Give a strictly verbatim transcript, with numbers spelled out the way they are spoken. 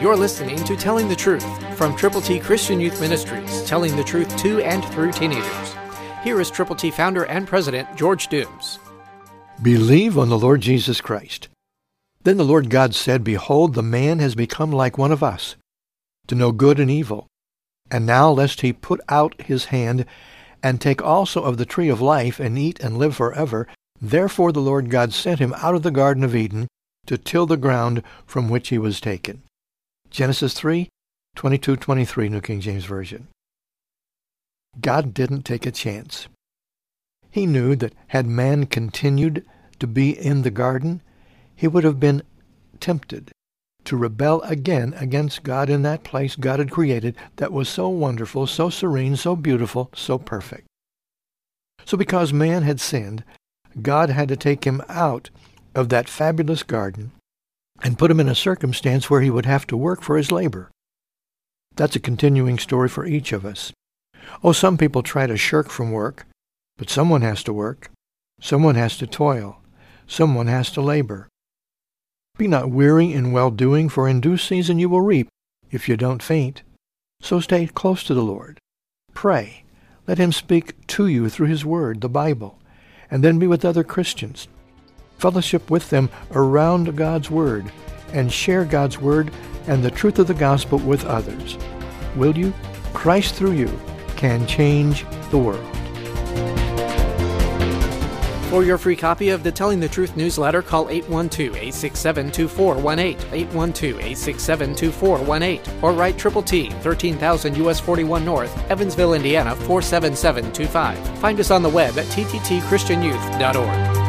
You're listening to Telling the Truth from Triple T Christian Youth Ministries, telling the truth to and through teenagers. Here is Triple T founder and president, George Dooms. Believe on the Lord Jesus Christ. Then the Lord God said, Behold, the man has become like one of us, to know good and evil. And now lest he put out his hand, and take also of the tree of life, and eat and live forever. Therefore the Lord God sent him out of the Garden of Eden, to till the ground from which he was taken. Genesis three, twenty-two to twenty-three, New King James Version. God didn't take a chance. He knew that had man continued to be in the garden, he would have been tempted to rebel again against God in that place God had created that was so wonderful, so serene, so beautiful, so perfect. So because man had sinned, God had to take him out of that fabulous garden and put him in a circumstance where he would have to work for his labor. That's a continuing story for each of us. Oh, some people try to shirk from work, but someone has to work. Someone has to toil. Someone has to labor. Be not weary in well-doing, for in due season you will reap, if you don't faint. So stay close to the Lord. Pray. Let Him speak to you through His Word, the Bible, and then be with other Christians. Fellowship with them around God's Word, and share God's Word and the truth of the gospel with others. Will you? Christ through you can change the world. For your free copy of the Telling the Truth newsletter, call eight one two, eight six seven, two four one eight, eight one two, eight six seven, two four one eight, or write Triple T, thirteen thousand U S forty-one North, Evansville, Indiana, four seven seven two five. Find us on the web at triple t christian youth dot org.